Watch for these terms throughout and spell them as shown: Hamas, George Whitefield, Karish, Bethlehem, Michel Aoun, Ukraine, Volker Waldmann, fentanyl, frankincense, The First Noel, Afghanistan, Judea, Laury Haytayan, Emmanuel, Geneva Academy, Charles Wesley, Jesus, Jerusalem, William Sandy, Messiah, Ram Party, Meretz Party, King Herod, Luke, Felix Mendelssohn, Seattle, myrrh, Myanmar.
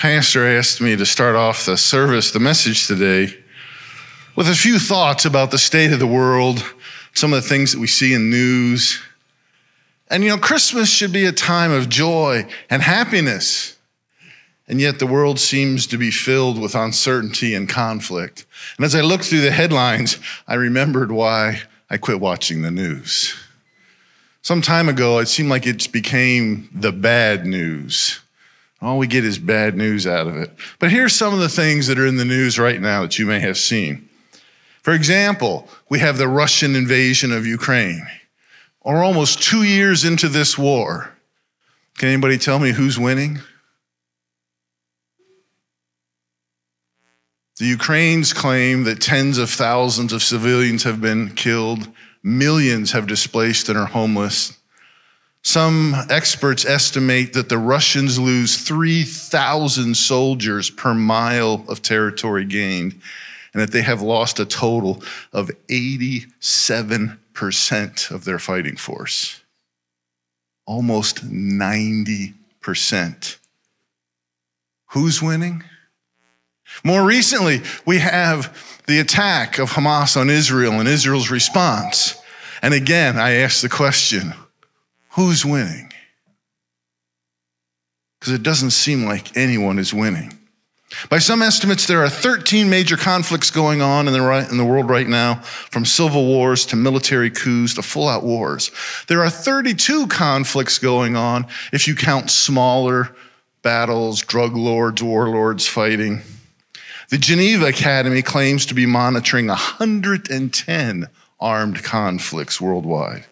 Pastor asked me to start off the service, the message today, with a few thoughts about the state of the world, some of the things that we see in news. And you know, Christmas should be a time of joy and happiness. And yet the world seems to be filled with uncertainty and conflict. And as I looked through the headlines, I remembered why I quit watching the news. Some time ago, it seemed like it became the bad news. All we get is bad news out of it. But here's some of the things that are in the news right now that you may have seen. For example, we have the Russian invasion of Ukraine. We're almost 2 years into this war. Can anybody tell me who's winning? The Ukrainians claim that tens of thousands of civilians have been killed. Millions have displaced and are homeless. Some experts estimate that the Russians lose 3,000 soldiers per mile of territory gained, and that they have lost a total of 87% of their fighting force. Almost 90%. Who's winning? More recently, we have the attack of Hamas on Israel and Israel's response. And again, I ask the question, who's winning? Because it doesn't seem like anyone is winning. By some estimates, there are 13 major conflicts going on in the world right now, from civil wars to military coups to full-out wars. There are 32 conflicts going on if you count smaller battles, drug lords, warlords fighting. The Geneva Academy claims to be monitoring 110 armed conflicts worldwide.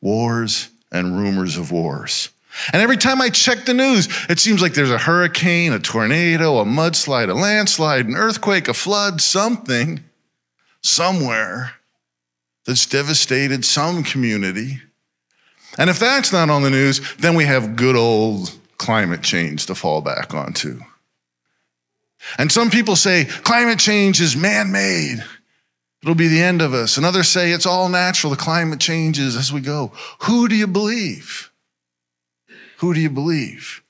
Wars and rumors of wars. And every time I check the news, it seems like there's a hurricane, a tornado, a mudslide, a landslide, an earthquake, a flood, something, somewhere that's devastated some community. And if that's not on the news, then we have good old climate change to fall back onto. And some people say climate change is man-made. It'll be the end of us. And others say it's all natural. The climate changes as we go. Who do you believe? Who do you believe?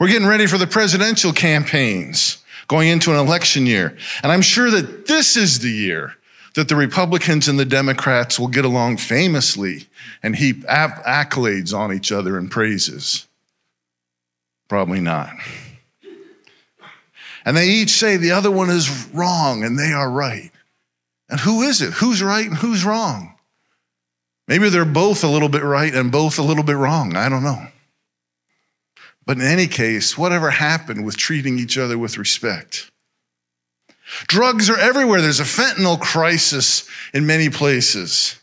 We're getting ready for the presidential campaigns going into an election year. And I'm sure that this is the year that the Republicans and the Democrats will get along famously and heap accolades on each other and praises. Probably not. And they each say the other one is wrong and they are right. And who is it? Who's right and who's wrong? Maybe they're both a little bit right and both a little bit wrong. I don't know. But in any case, whatever happened with treating each other with respect? Drugs are everywhere. There's a fentanyl crisis in many places.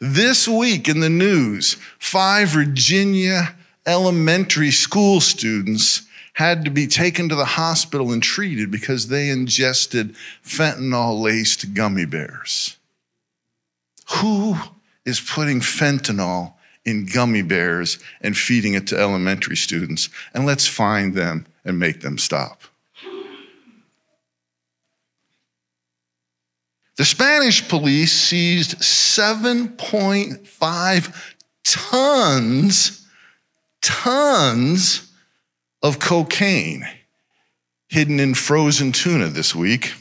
This week in the news, 5 Virginia elementary school students had to be taken to the hospital and treated because they ingested fentanyl-laced gummy bears. Who is putting fentanyl in gummy bears and feeding it to elementary students? And let's find them and make them stop. The Spanish police seized 7.5 tons of cocaine hidden in frozen tuna this week.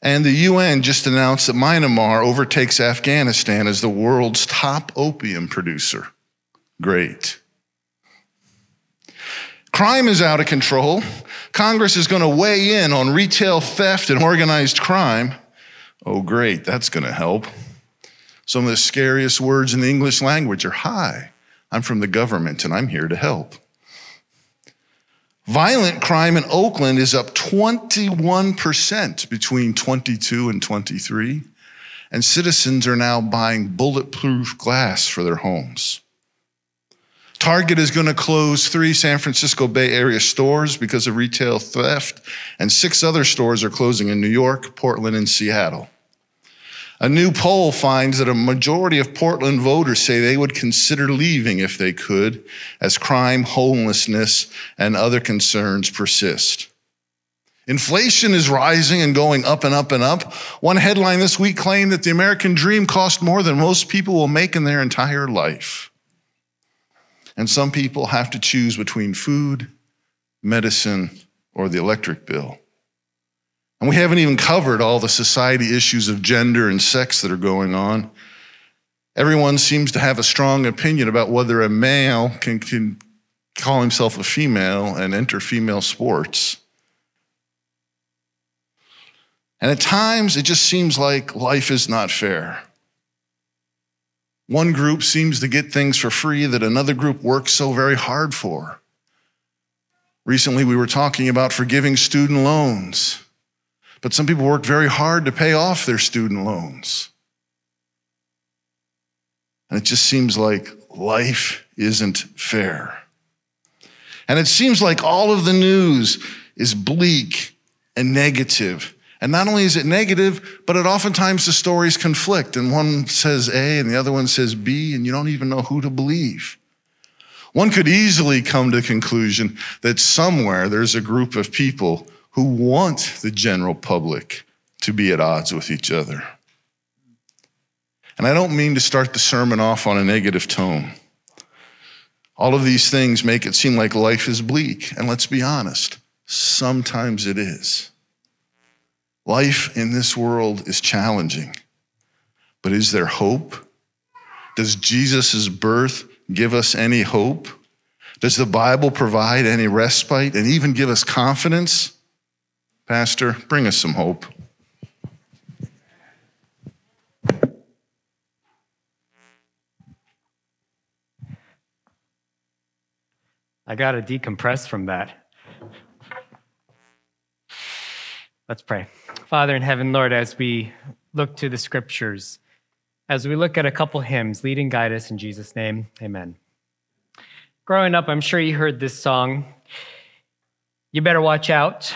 And the UN just announced that Myanmar overtakes Afghanistan as the world's top opium producer. Great. Crime is out of control. Congress is going to weigh in on retail theft and organized crime. Oh, great, that's going to help. Some of the scariest words in the English language are high. I'm from the government, and I'm here to help. Violent crime in Oakland is up 21% between 22 and 23, and citizens are now buying bulletproof glass for their homes. Target is going to close 3 San Francisco Bay Area stores because of retail theft, and 6 other stores are closing in New York, Portland, and Seattle. A new poll finds that a majority of Portland voters say they would consider leaving if they could, as crime, homelessness, and other concerns persist. Inflation is rising and going up and up and up. One headline this week claimed that the American dream cost more than most people will make in their entire life. And some people have to choose between food, medicine, or the electric bill. And we haven't even covered all the society issues of gender and sex that are going on. Everyone seems to have a strong opinion about whether a male can call himself a female and enter female sports. And at times, it just seems like life is not fair. One group seems to get things for free that another group works so very hard for. Recently, we were talking about forgiving student loans, but some people work very hard to pay off their student loans. And it just seems like life isn't fair. And it seems like all of the news is bleak and negative. And not only is it negative, but it oftentimes the stories conflict, and one says A and the other one says B, and you don't even know who to believe. One could easily come to the conclusion that somewhere there's a group of people who want the general public to be at odds with each other. And I don't mean to start the sermon off on a negative tone. All of these things make it seem like life is bleak, and let's be honest, sometimes it is. Life in this world is challenging, but is there hope? Does Jesus' birth give us any hope? Does the Bible provide any respite and even give us confidence? Pastor, bring us some hope. I got to decompress from that. Let's pray. Father in heaven, Lord, as we look to the scriptures, as we look at a couple hymns, lead and guide us in Jesus' name, amen. Growing up, I'm sure you heard this song, "You better watch out.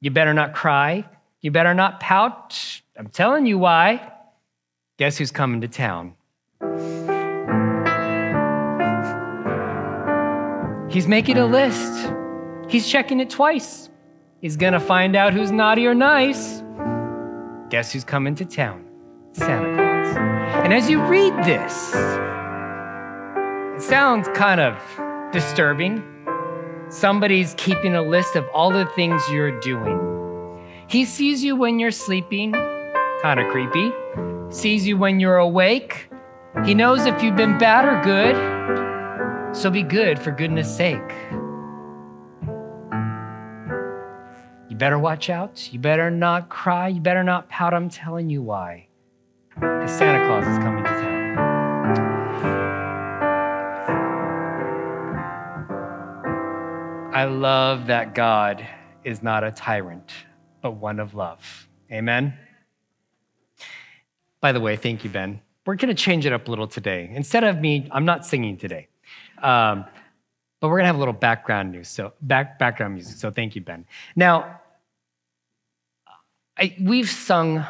You better not cry. You better not pout. I'm telling you why. Guess who's coming to town? He's making a list. He's checking it twice. He's gonna find out who's naughty or nice. Guess who's coming to town? Santa Claus." And as you read this, it sounds kind of disturbing. Somebody's keeping a list of all the things you're doing. He sees you when you're sleeping, kind of creepy. Sees you when you're awake. He knows if you've been bad or good. So be good for goodness sake. You better watch out. You better not cry. You better not pout. I'm telling you why. Because Santa Claus is coming to town. I love that God is not a tyrant, but one of love. Amen? By the way, thank you, Ben. We're going to change it up a little today. Instead of me, I'm not singing today. But we're going to have a little background news, so background music. So thank you, Ben. Now, we've sung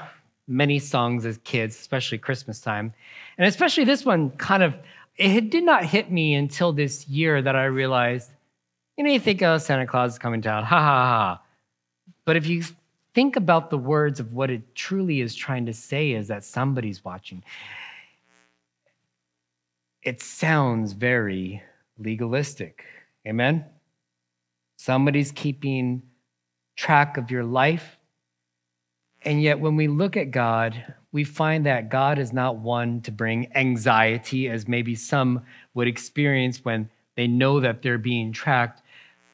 many songs as kids, especially Christmas time. And especially this one kind of, it did not hit me until this year that I realized, you think, oh, Santa Claus is coming down, ha, ha, ha. But if you think about the words of what it truly is trying to say is that somebody's watching. It sounds very legalistic, amen? Somebody's keeping track of your life. And yet when we look at God, we find that God is not one to bring anxiety as maybe some would experience when they know that they're being tracked,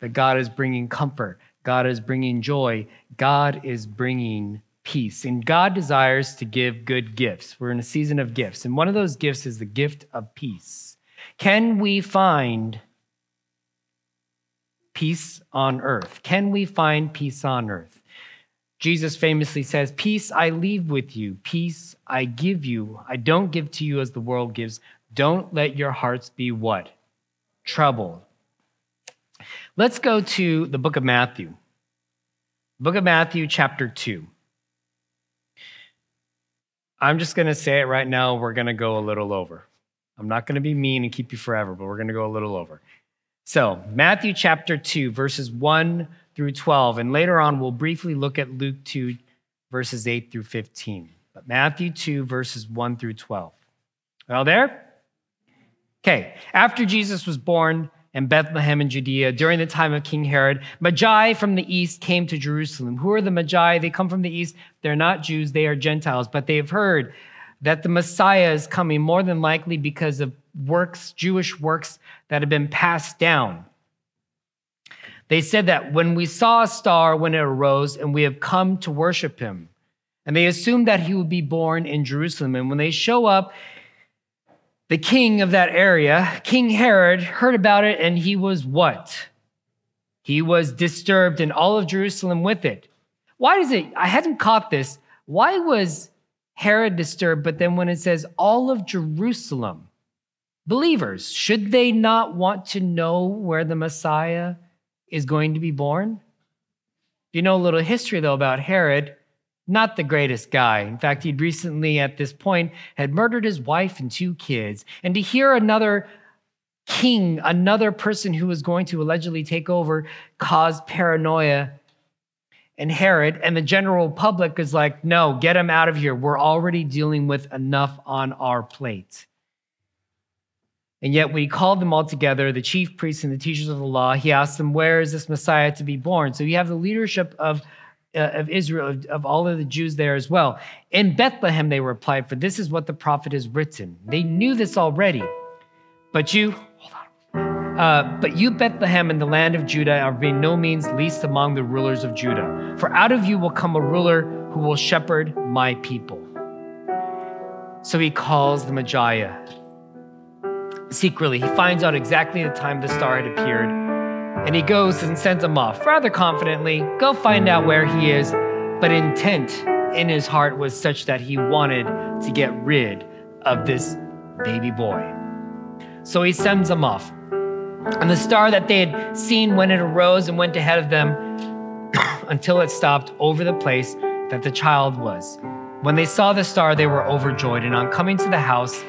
but God is bringing comfort. God is bringing joy. God is bringing peace. And God desires to give good gifts. We're in a season of gifts. And one of those gifts is the gift of peace. Can we find peace on earth? Can we find peace on earth? Jesus famously says, "Peace I leave with you, peace I give you. I don't give to you as the world gives. Don't let your hearts be what? Troubled. Let's go to the book of Matthew. Book of Matthew, chapter 2. I'm just going to say it right now. We're going to go a little over. I'm not going to be mean and keep you forever, but we're going to go a little over. So Matthew chapter 2, verses 1 through 12. And later on, we'll briefly look at Luke 2, verses 8 through 15. But Matthew 2, verses 1 through 12. Are all there? Okay. After Jesus was born in Bethlehem in Judea, during the time of King Herod, Magi from the east came to Jerusalem. Who are the Magi? They come from the east. They're not Jews. They are Gentiles. But they have heard that the Messiah is coming, more than likely because of works, Jewish works that have been passed down. They said that when we saw a star when it arose, and we have come to worship him. And they assumed that he would be born in Jerusalem. And when they show up, the king of that area, King Herod, heard about it, and he was what? He was disturbed, and all of Jerusalem with it. Why does it, I hadn't caught this, why was Herod disturbed, but then when it says all of Jerusalem, believers, should they not want to know where the Messiah is going to be born? You know a little history, though, about Herod. Not the greatest guy. In fact, he'd recently, at this point, had murdered his wife and two kids. And to hear another king, another person who was going to allegedly take over, caused paranoia. And Herod and the general public is like, no, get him out of here. We're already dealing with enough on our plate. And yet when he called them all together, the chief priests and the teachers of the law, he asked them, where is this Messiah to be born? So you have the leadership of Israel, of all of the Jews there as well. In Bethlehem, they replied, for this is what the prophet has written. They knew this already. But you, Bethlehem, in the land of Judah, are by no means least among the rulers of Judah. For out of you will come a ruler who will shepherd my people. So he calls the Magi. Secretly, he finds out exactly the time the star had appeared. And he goes and sends them off rather confidently. Go find out where he is. But intent in his heart was such that he wanted to get rid of this baby boy. So he sends them off. And the star that they had seen when it arose and went ahead of them until it stopped over the place that the child was. When they saw the star, they were overjoyed. And on coming to the house,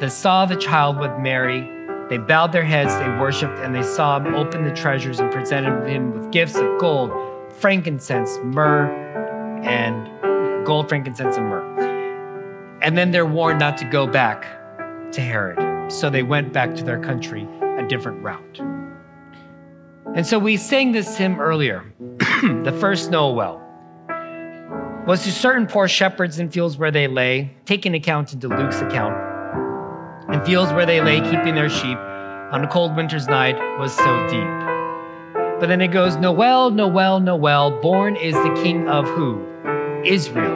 they saw the child with Mary. They bowed their heads, they worshiped, and they saw him open the treasures and presented him with gifts of gold, frankincense, myrrh, and gold, frankincense, and myrrh. And then they're warned not to go back to Herod. So they went back to their country a different route. And so we sang this hymn earlier, The First Noel, was to certain poor shepherds in fields where they lay, taking account into Luke's account, in fields where they lay keeping their sheep on a cold winter's night was so deep. But then it goes, Noel, Noel, Noel, born is the king of who? Israel.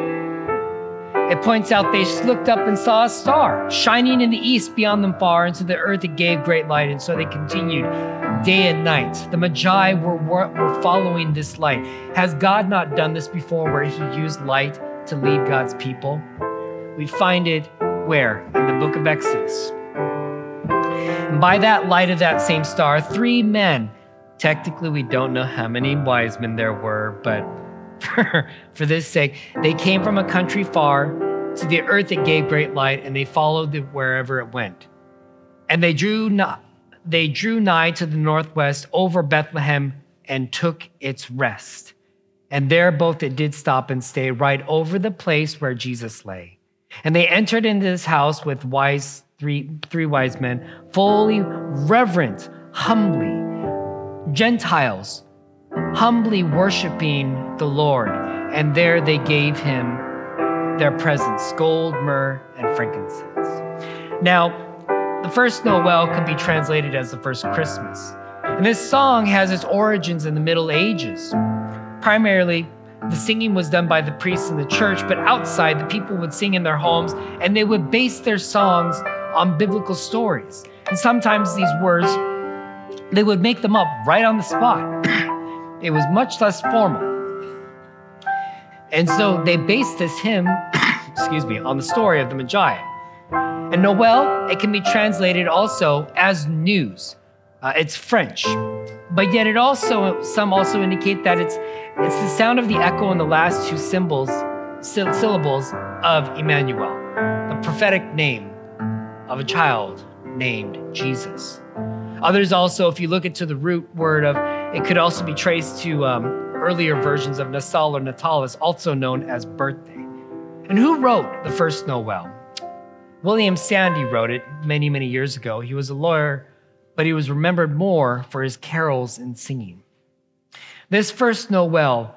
It points out they looked up and saw a star shining in the east beyond them far, and to the earth it gave great light, and so they continued day and night. The Magi were following this light. Has God not done this before where he used light to lead God's people? We find it where? In the book of Exodus. And by that light of that same star, three men, technically we don't know how many wise men there were, but for this sake, they came from a country far to the earth that gave great light, and they followed it wherever it went. And they drew nigh to the northwest over Bethlehem and took its rest. And there both it did stop and stay right over the place where Jesus lay. And they entered into this house with three wise men, fully reverent, humbly, Gentiles, humbly worshiping the Lord. And there they gave him their presents, gold, myrrh, and frankincense. Now, the first Noel could be translated as the first Christmas. And this song has its origins in the Middle Ages, primarily. The singing was done by the priests in the church, but outside the people would sing in their homes, and they would base their songs on biblical stories. And sometimes these words, they would make them up right on the spot. It was much less formal. And so they based this hymn, on the story of the Magi. And Noel, it can be translated also as news. It's French. But yet it also, some also indicate that it's the sound of the echo in the last two syllables of Emmanuel, the prophetic name of a child named Jesus. Others also, if you look into the root word of, it could also be traced to earlier versions of Nasal or Natalis, also known as birthday. And who wrote The First Noel? William Sandy wrote it many, many years ago. He was a lawyer, but he was remembered more for his carols and singing. This First Noel,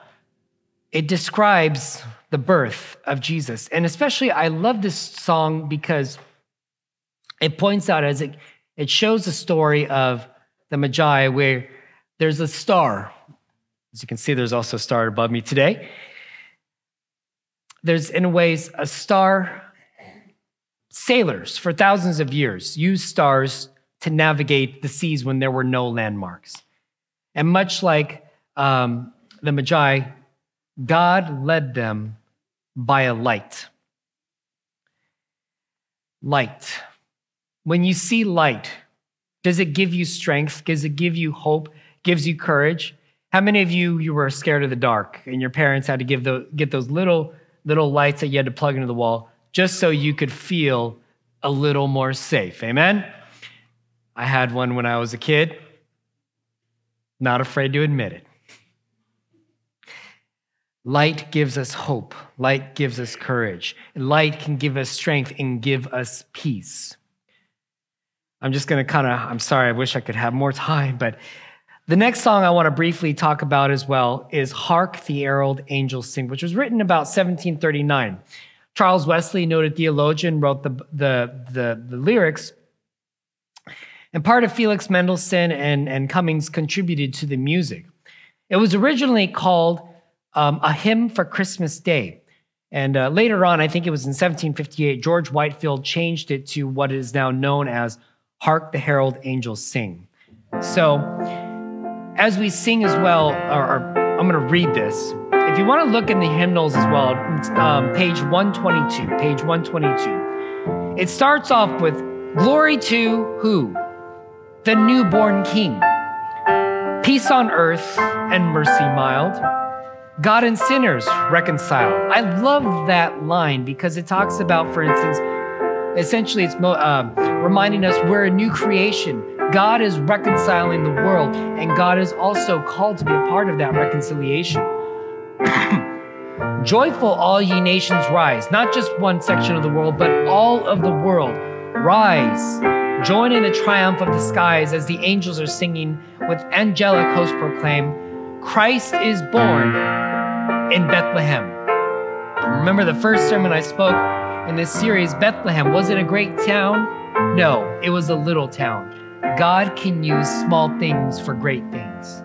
it describes the birth of Jesus. And especially, I love this song because it points out, as it shows the story of the Magi, where there's a star. As you can see, there's also a star above me today. There's, in ways, a star. Sailors, for thousands of years, used stars to navigate the seas when there were no landmarks. And much like the Magi, God led them by a light. Light. When you see light, does it give you strength? Does it give you hope? Gives you courage? How many of you were scared of the dark and your parents had to get those little lights that you had to plug into the wall just so you could feel a little more safe? Amen? I had one when I was a kid. Not afraid to admit it. Light gives us hope. Light gives us courage. Light can give us strength and give us peace. I'm just going to I'm sorry, I wish I could have more time, but the next song I want to briefly talk about as well is Hark the Herald Angels Sing, which was written about 1739. Charles Wesley, noted theologian, wrote the lyrics, and part of Felix Mendelssohn and Cummings contributed to the music. It was originally called A Hymn for Christmas Day. And later on, I think it was in 1758, George Whitefield changed it to what is now known as Hark the Herald Angels Sing. So as we sing as well, or I'm going to read this. If you want to look in the hymnals as well, it's, page 122. It starts off with, "Glory to who? The newborn King. Peace on earth and mercy mild. God and sinners reconciled." I love that line because it talks about, for instance, essentially it's reminding us we're a new creation. God is reconciling the world, and God is also called to be a part of that reconciliation. "Joyful all ye nations rise," not just one section of the world, but all of the world. "Rise, join in the triumph of the skies as the angels are singing with angelic host proclaim, Christ is born in Bethlehem." Remember the first sermon I spoke in this series, Bethlehem. Was it a great town? No, it was a little town. God can use small things for great things.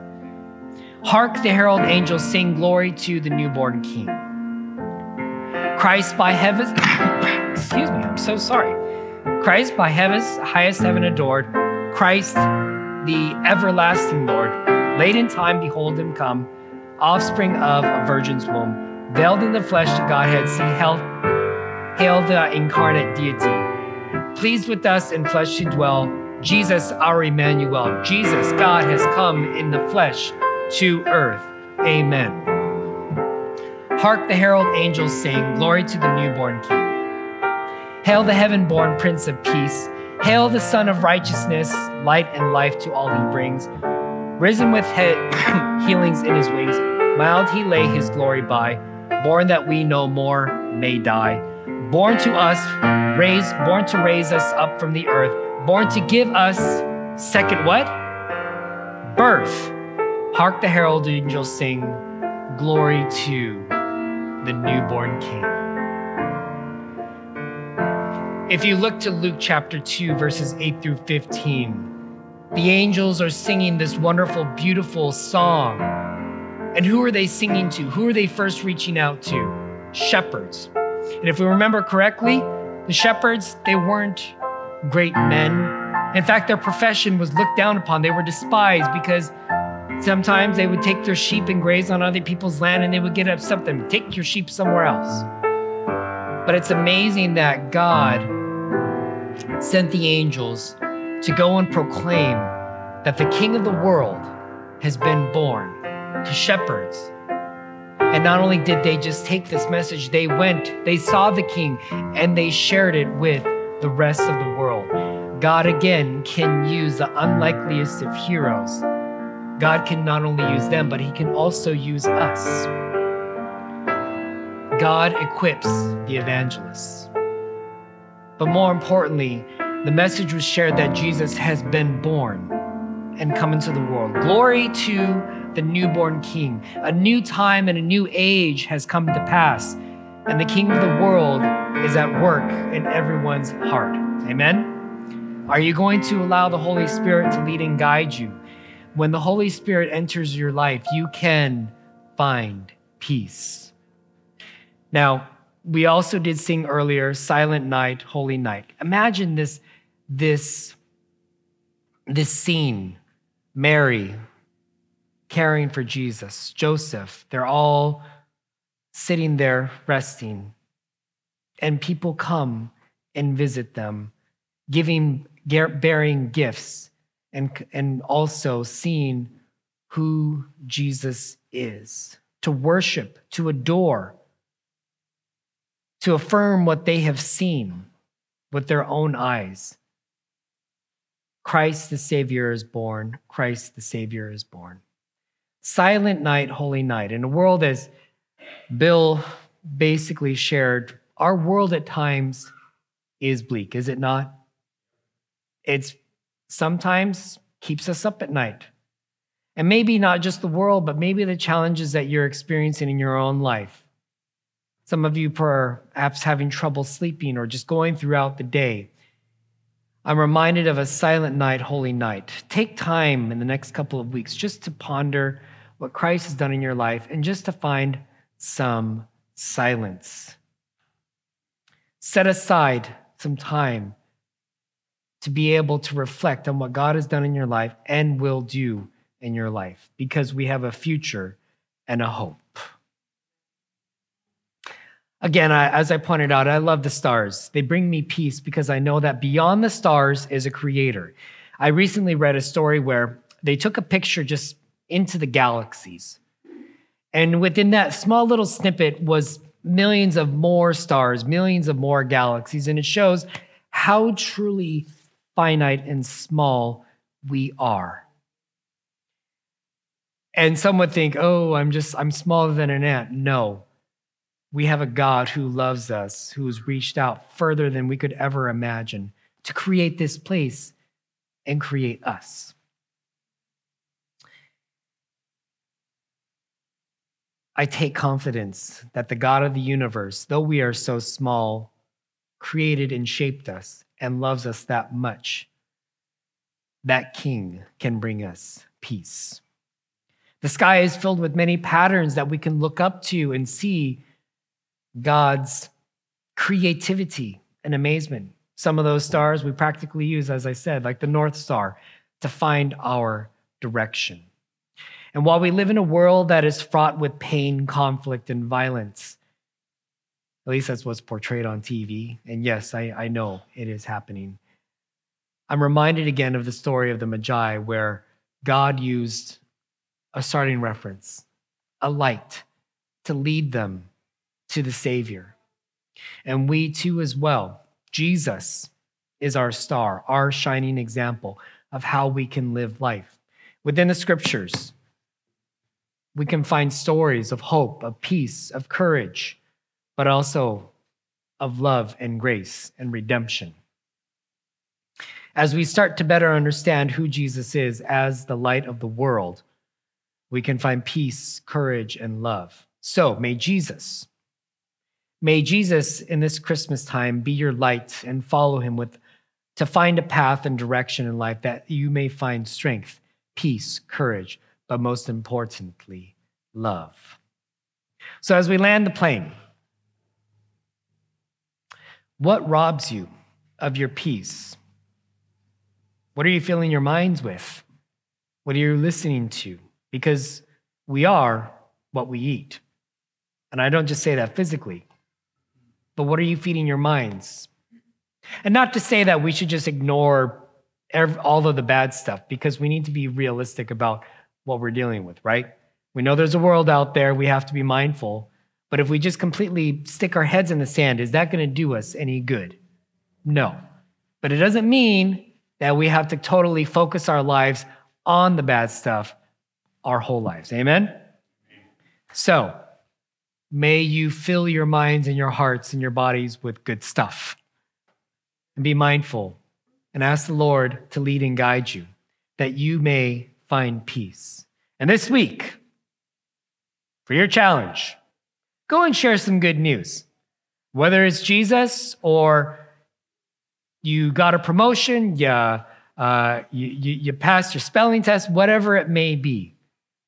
Hark the herald angels sing, glory to the newborn King. Christ by heaven's, excuse me, I'm so sorry. Christ by heaven's highest heaven adored, Christ the everlasting Lord. Late in time, behold him come, offspring of a virgin's womb, veiled in the flesh to Godhead, see health, hail the incarnate deity. Pleased with us in flesh to dwell, Jesus our Emmanuel. Jesus, God, has come in the flesh to earth. Amen. Hark the herald angels sing, glory to the newborn King. Hail the heaven-born Prince of Peace. Hail the Son of Righteousness, light and life to all he brings. Risen with healings in his wings, mild he lay his glory by, born that we no more may die. Born to raise us up from the earth, born to give us second what? Birth. Hark the herald angels sing, glory to the newborn King. If you look to Luke chapter 2, verses 8 through 15, the angels are singing this wonderful, beautiful song. And who are they singing to? Who are they first reaching out to? Shepherds. And if we remember correctly, the shepherds, they weren't great men. In fact, their profession was looked down upon. They were despised because sometimes they would take their sheep and graze on other people's land, and they would get upset with them. Take your sheep somewhere else. But it's amazing that God sent the angels to go and proclaim that the King of the world has been born to shepherds. And not only did they just take this message, they went, they saw the King, and they shared it with the rest of the world. God, again, can use the unlikeliest of heroes. God can not only use them, but he can also use us. God equips the evangelists. But more importantly, the message was shared that Jesus has been born and come into the world. Glory to the newborn King. A new time and a new age has come to pass, and the King of the world is at work in everyone's heart. Amen? Are you going to allow the Holy Spirit to lead and guide you? When the Holy Spirit enters your life, you can find peace. Now, we also did sing earlier, Silent Night, Holy Night. Imagine this scene. Mary caring for Jesus, Joseph, they're all sitting there resting. And people come and visit them, bearing gifts, and also seeing who Jesus is, to worship, to adore, to affirm what they have seen with their own eyes. Christ the Savior is born. Christ the Savior is born. Silent night, holy night. In a world, as Bill basically shared, our world at times is bleak, is it not? It's sometimes keeps us up at night. And maybe not just the world, but maybe the challenges that you're experiencing in your own life. Some of you perhaps having trouble sleeping or just going throughout the day. I'm reminded of a silent night, holy night. Take time in the next couple of weeks just to ponder what Christ has done in your life and just to find some silence. Set aside some time to be able to reflect on what God has done in your life and will do in your life, because we have a future and a hope. Again, as I pointed out, I love the stars. They bring me peace because I know that beyond the stars is a creator. I recently read a story where they took a picture just into the galaxies. And within that small little snippet was millions of more stars, millions of more galaxies. And it shows how truly finite and small we are. And some would think, oh, I'm smaller than an ant. No. We have a God who loves us, who's reached out further than we could ever imagine to create this place and create us. I take confidence that the God of the universe, though we are so small, created and shaped us and loves us that much. That King can bring us peace. The sky is filled with many patterns that we can look up to and see God's creativity and amazement. Some of those stars we practically use, as I said, like the North Star, to find our direction. And while we live in a world that is fraught with pain, conflict, and violence, at least that's what's portrayed on TV, and yes, I know it is happening, I'm reminded again of the story of the Magi, where God used a starting reference, a light, to lead them to the Savior. And we too as well. Jesus is our star, our shining example of how we can live life. Within the scriptures, we can find stories of hope, of peace, of courage, but also of love and grace and redemption. As we start to better understand who Jesus is as the light of the world, we can find peace, courage, and love. So May Jesus in this Christmas time be your light, and follow him to find a path and direction in life that you may find strength, peace, courage, but most importantly, love. So as we land the plane, what robs you of your peace? What are you filling your minds with? What are you listening to? Because we are what we eat. And I don't just say that physically. But what are you feeding your minds? And not to say that we should just ignore all of the bad stuff, because we need to be realistic about what we're dealing with, right? We know there's a world out there. We have to be mindful. But if we just completely stick our heads in the sand, is that going to do us any good? No. But it doesn't mean that we have to totally focus our lives on the bad stuff our whole lives. Amen? So may you fill your minds and your hearts and your bodies with good stuff. And be mindful and ask the Lord to lead and guide you, that you may find peace. And this week, for your challenge, go and share some good news. Whether it's Jesus or you got a promotion, you passed your spelling test, whatever it may be,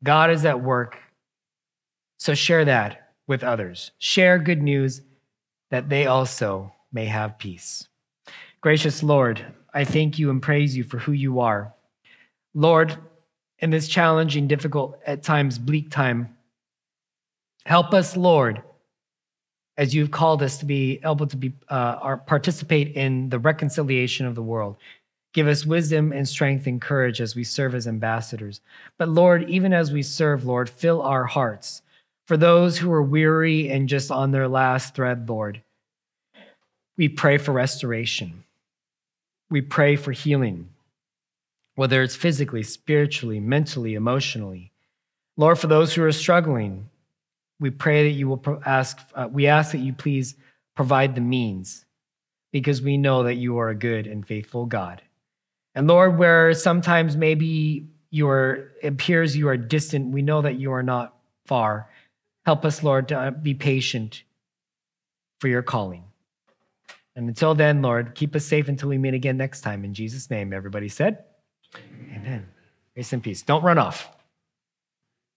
God is at work. So share that with others. Share good news that they also may have peace. Gracious Lord, I thank you and praise you for who you are. Lord, in this challenging, difficult, at times bleak time, help us, Lord, as you've called us to be able to participate in the reconciliation of the world. Give us wisdom and strength and courage as we serve as ambassadors. But Lord, even as we serve, Lord, fill our hearts for those who are weary and just on their last thread, Lord. We pray for restoration. We pray for healing, whether it's physically, spiritually, mentally, emotionally. Lord, for those who are struggling, we pray that you will ask that you please provide the means, because we know that you are a good and faithful God. And Lord, where sometimes maybe it appears you are distant, we know that you are not far. Help us, Lord, to be patient for your calling. And until then, Lord, keep us safe until we meet again next time. In Jesus' name, everybody said, Amen. Grace and peace. Don't run off.